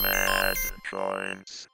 Mad Points.